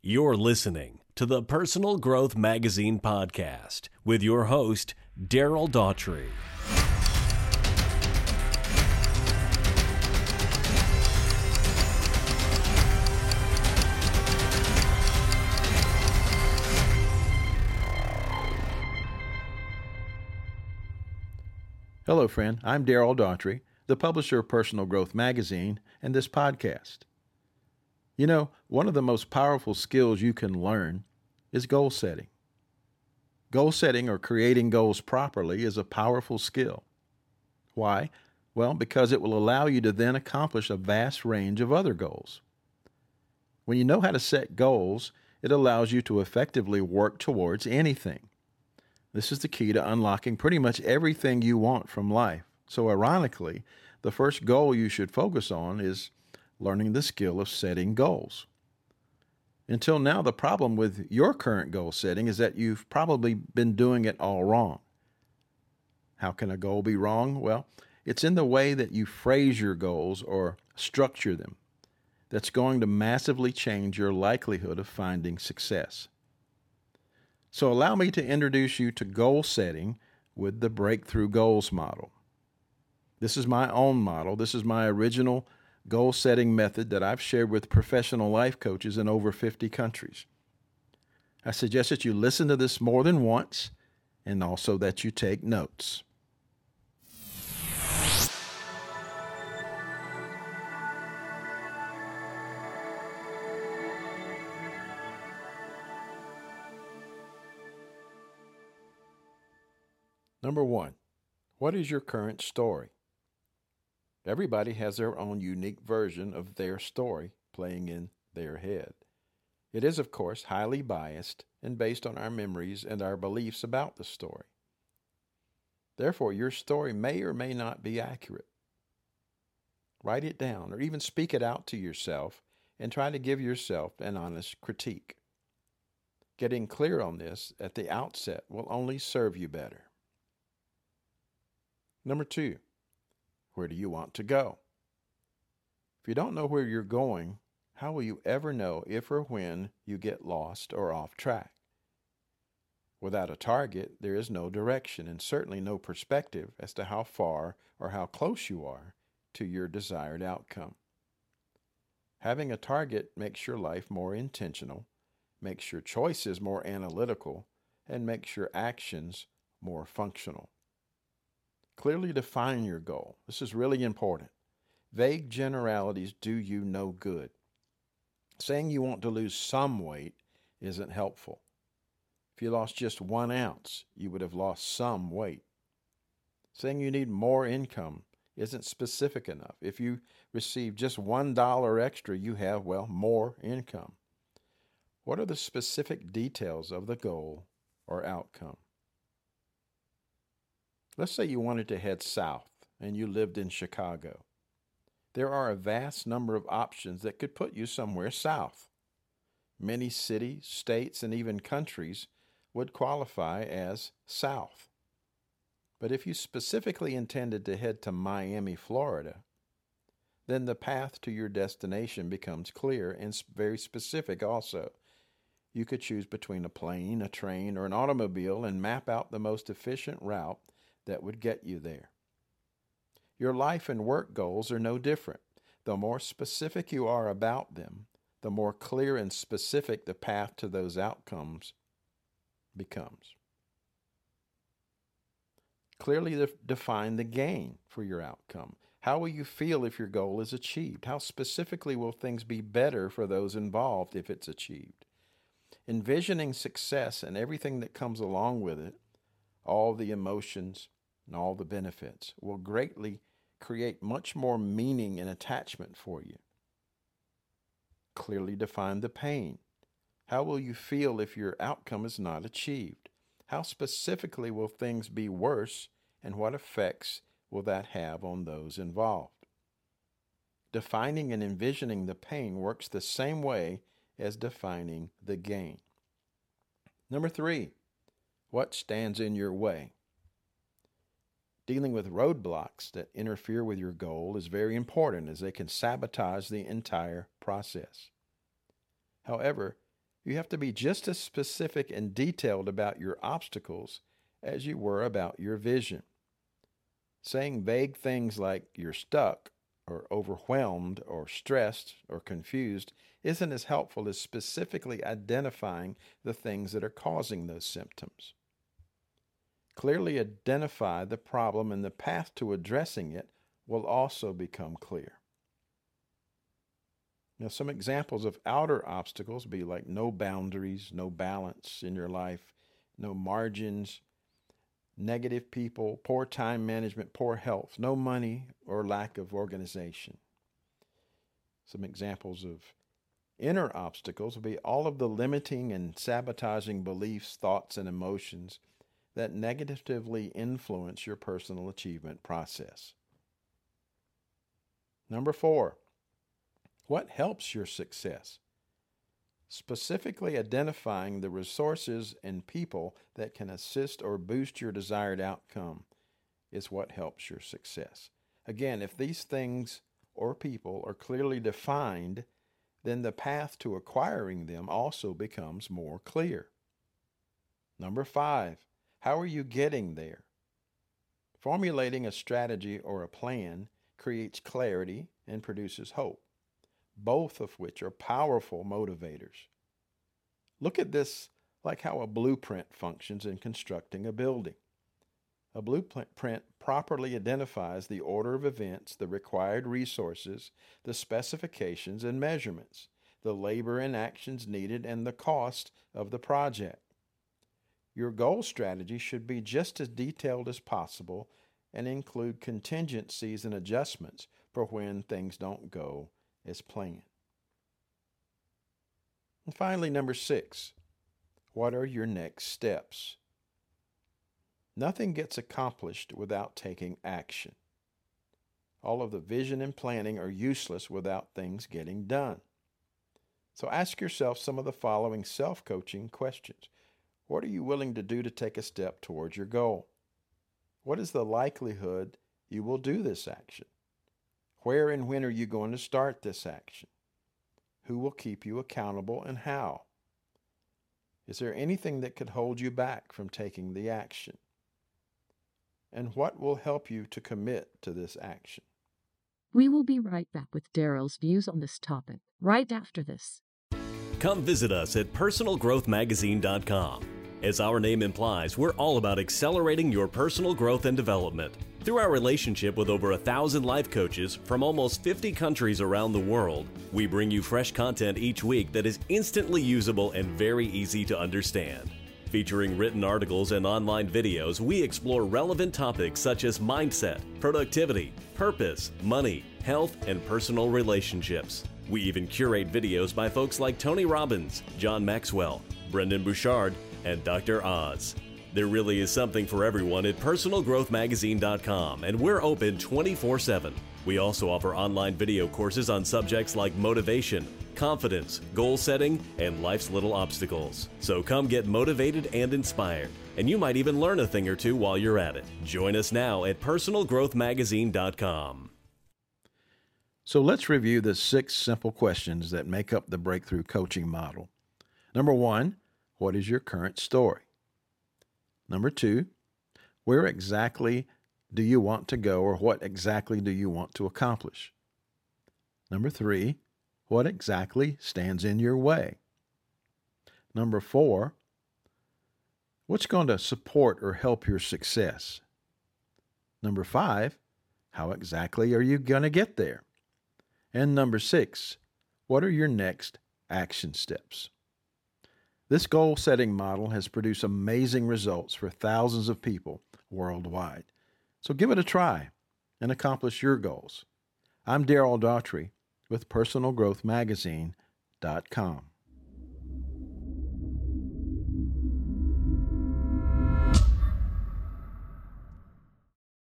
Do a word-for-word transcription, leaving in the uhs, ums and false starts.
You're listening to the Personal Growth Magazine podcast with your host, Daryl Daughtry. Hello, friend. I'm Daryl Daughtry, the publisher of Personal Growth Magazine and this podcast. You know, one of the most powerful skills you can learn is goal setting. Goal setting, or creating goals properly, is a powerful skill. Why? Well, because it will allow you to then accomplish a vast range of other goals. When you know how to set goals, it allows you to effectively work towards anything. This is the key to unlocking pretty much everything you want from life. So ironically, the first goal you should focus on is learning the skill of setting goals. Until now, the problem with your current goal setting is that you've probably been doing it all wrong. How can a goal be wrong? Well, it's in the way that you phrase your goals or structure them that's going to massively change your likelihood of finding success. So allow me to introduce you to goal setting with the Breakthrough Goals model. This is my own model. This is my original goal setting method that I've shared with professional life coaches in over fifty countries. I suggest that you listen to this more than once and also that you take notes. Number one, what is your current story? Everybody has their own unique version of their story playing in their head. It is, of course, highly biased and based on our memories and our beliefs about the story. Therefore, your story may or may not be accurate. Write it down or even speak it out to yourself and try to give yourself an honest critique. Getting clear on this at the outset will only serve you better. Number two, where do you want to go? If you don't know where you're going, how will you ever know if or when you get lost or off track? Without a target, there is no direction and certainly no perspective as to how far or how close you are to your desired outcome. Having a target makes your life more intentional, makes your choices more analytical, and makes your actions more functional. Clearly define your goal. This is really important. Vague generalities do you no good. Saying you want to lose some weight isn't helpful. If you lost just one ounce, you would have lost some weight. Saying you need more income isn't specific enough. If you receive just one dollar extra, you have, well, more income. What are the specific details of the goal or outcome? Let's say you wanted to head south and you lived in Chicago. There are a vast number of options that could put you somewhere south. Many cities, states, and even countries would qualify as south. But if you specifically intended to head to Miami, Florida, then the path to your destination becomes clear and very specific also. You could choose between a plane, a train, or an automobile and map out the most efficient route that would get you there. Your life and work goals are no different. The more specific you are about them, the more clear and specific the path to those outcomes becomes. Clearly define the gain for your outcome. How will you feel if your goal is achieved? How specifically will things be better for those involved if it's achieved? Envisioning success and everything that comes along with it, all the emotions, and all the benefits will greatly create much more meaning and attachment for you. Clearly define the pain. How will you feel if your outcome is not achieved? How specifically will things be worse, and what effects will that have on those involved? Defining and envisioning the pain works the same way as defining the gain. Number three, what stands in your way? Dealing with roadblocks that interfere with your goal is very important, as they can sabotage the entire process. However, You have to be just as specific and detailed about your obstacles as you were about your vision. Saying vague things like you're stuck or overwhelmed or stressed or confused isn't as helpful as specifically identifying the things that are causing those symptoms. Clearly identify the problem, and the path to addressing it will also become clear. Now, some examples of outer obstacles be like no boundaries, no balance in your life, no margins, negative people, poor time management, poor health, no money, or lack of organization. Some examples of inner obstacles will be all of the limiting and sabotaging beliefs, thoughts, and emotions that negatively influence your personal achievement process. Number four, what helps your success? Specifically identifying the resources and people that can assist or boost your desired outcome is what helps your success. Again, if these things or people are clearly defined, then the path to acquiring them also becomes more clear. Number five, how are you getting there? Formulating a strategy or a plan creates clarity and produces hope, both of which are powerful motivators. Look at this like how a blueprint functions in constructing a building. A blueprint properly identifies the order of events, the required resources, the specifications and measurements, the labor and actions needed, and the cost of the project. Your goal strategy should be just as detailed as possible and include contingencies and adjustments for when things don't go as planned. And finally, number six, what are your next steps? Nothing gets accomplished without taking action. All of the vision and planning are useless without things getting done. So ask yourself some of the following self-coaching questions. What are you willing to do to take a step towards your goal? What is the likelihood you will do this action? Where and when are you going to start this action? Who will keep you accountable and how? Is there anything that could hold you back from taking the action? And what will help you to commit to this action? We will be right back with Daryl's views on this topic right after this. Come visit us at personal growth magazine dot com. As our name implies, we're all about accelerating your personal growth and development. Through our relationship with over a thousand life coaches from almost fifty countries around the world, we bring you fresh content each week that is instantly usable and very easy to understand. Featuring written articles and online videos, we explore relevant topics such as mindset, productivity, purpose, money, health, and personal relationships. We even curate videos by folks like Tony Robbins, John Maxwell, Brendon Burchard, and Doctor Oz. There really is something for everyone at personal growth magazine dot com, and we're open twenty-four seven. We also offer online video courses on subjects like motivation, confidence, goal setting, and life's little obstacles. So come get motivated and inspired, and you might even learn a thing or two while you're at it. Join us now at personal growth magazine dot com. So let's review the six simple questions that make up the Breakthrough Coaching Model. Number one, what is your current story? Number two, where exactly do you want to go, or what exactly do you want to accomplish? Number three, what exactly stands in your way? Number four, what's going to support or help your success? Number five, how exactly are you going to get there? And number six, what are your next action steps? This goal-setting model has produced amazing results for thousands of people worldwide. So give it a try and accomplish your goals. I'm Daryl Daughtry with personal growth magazine dot com.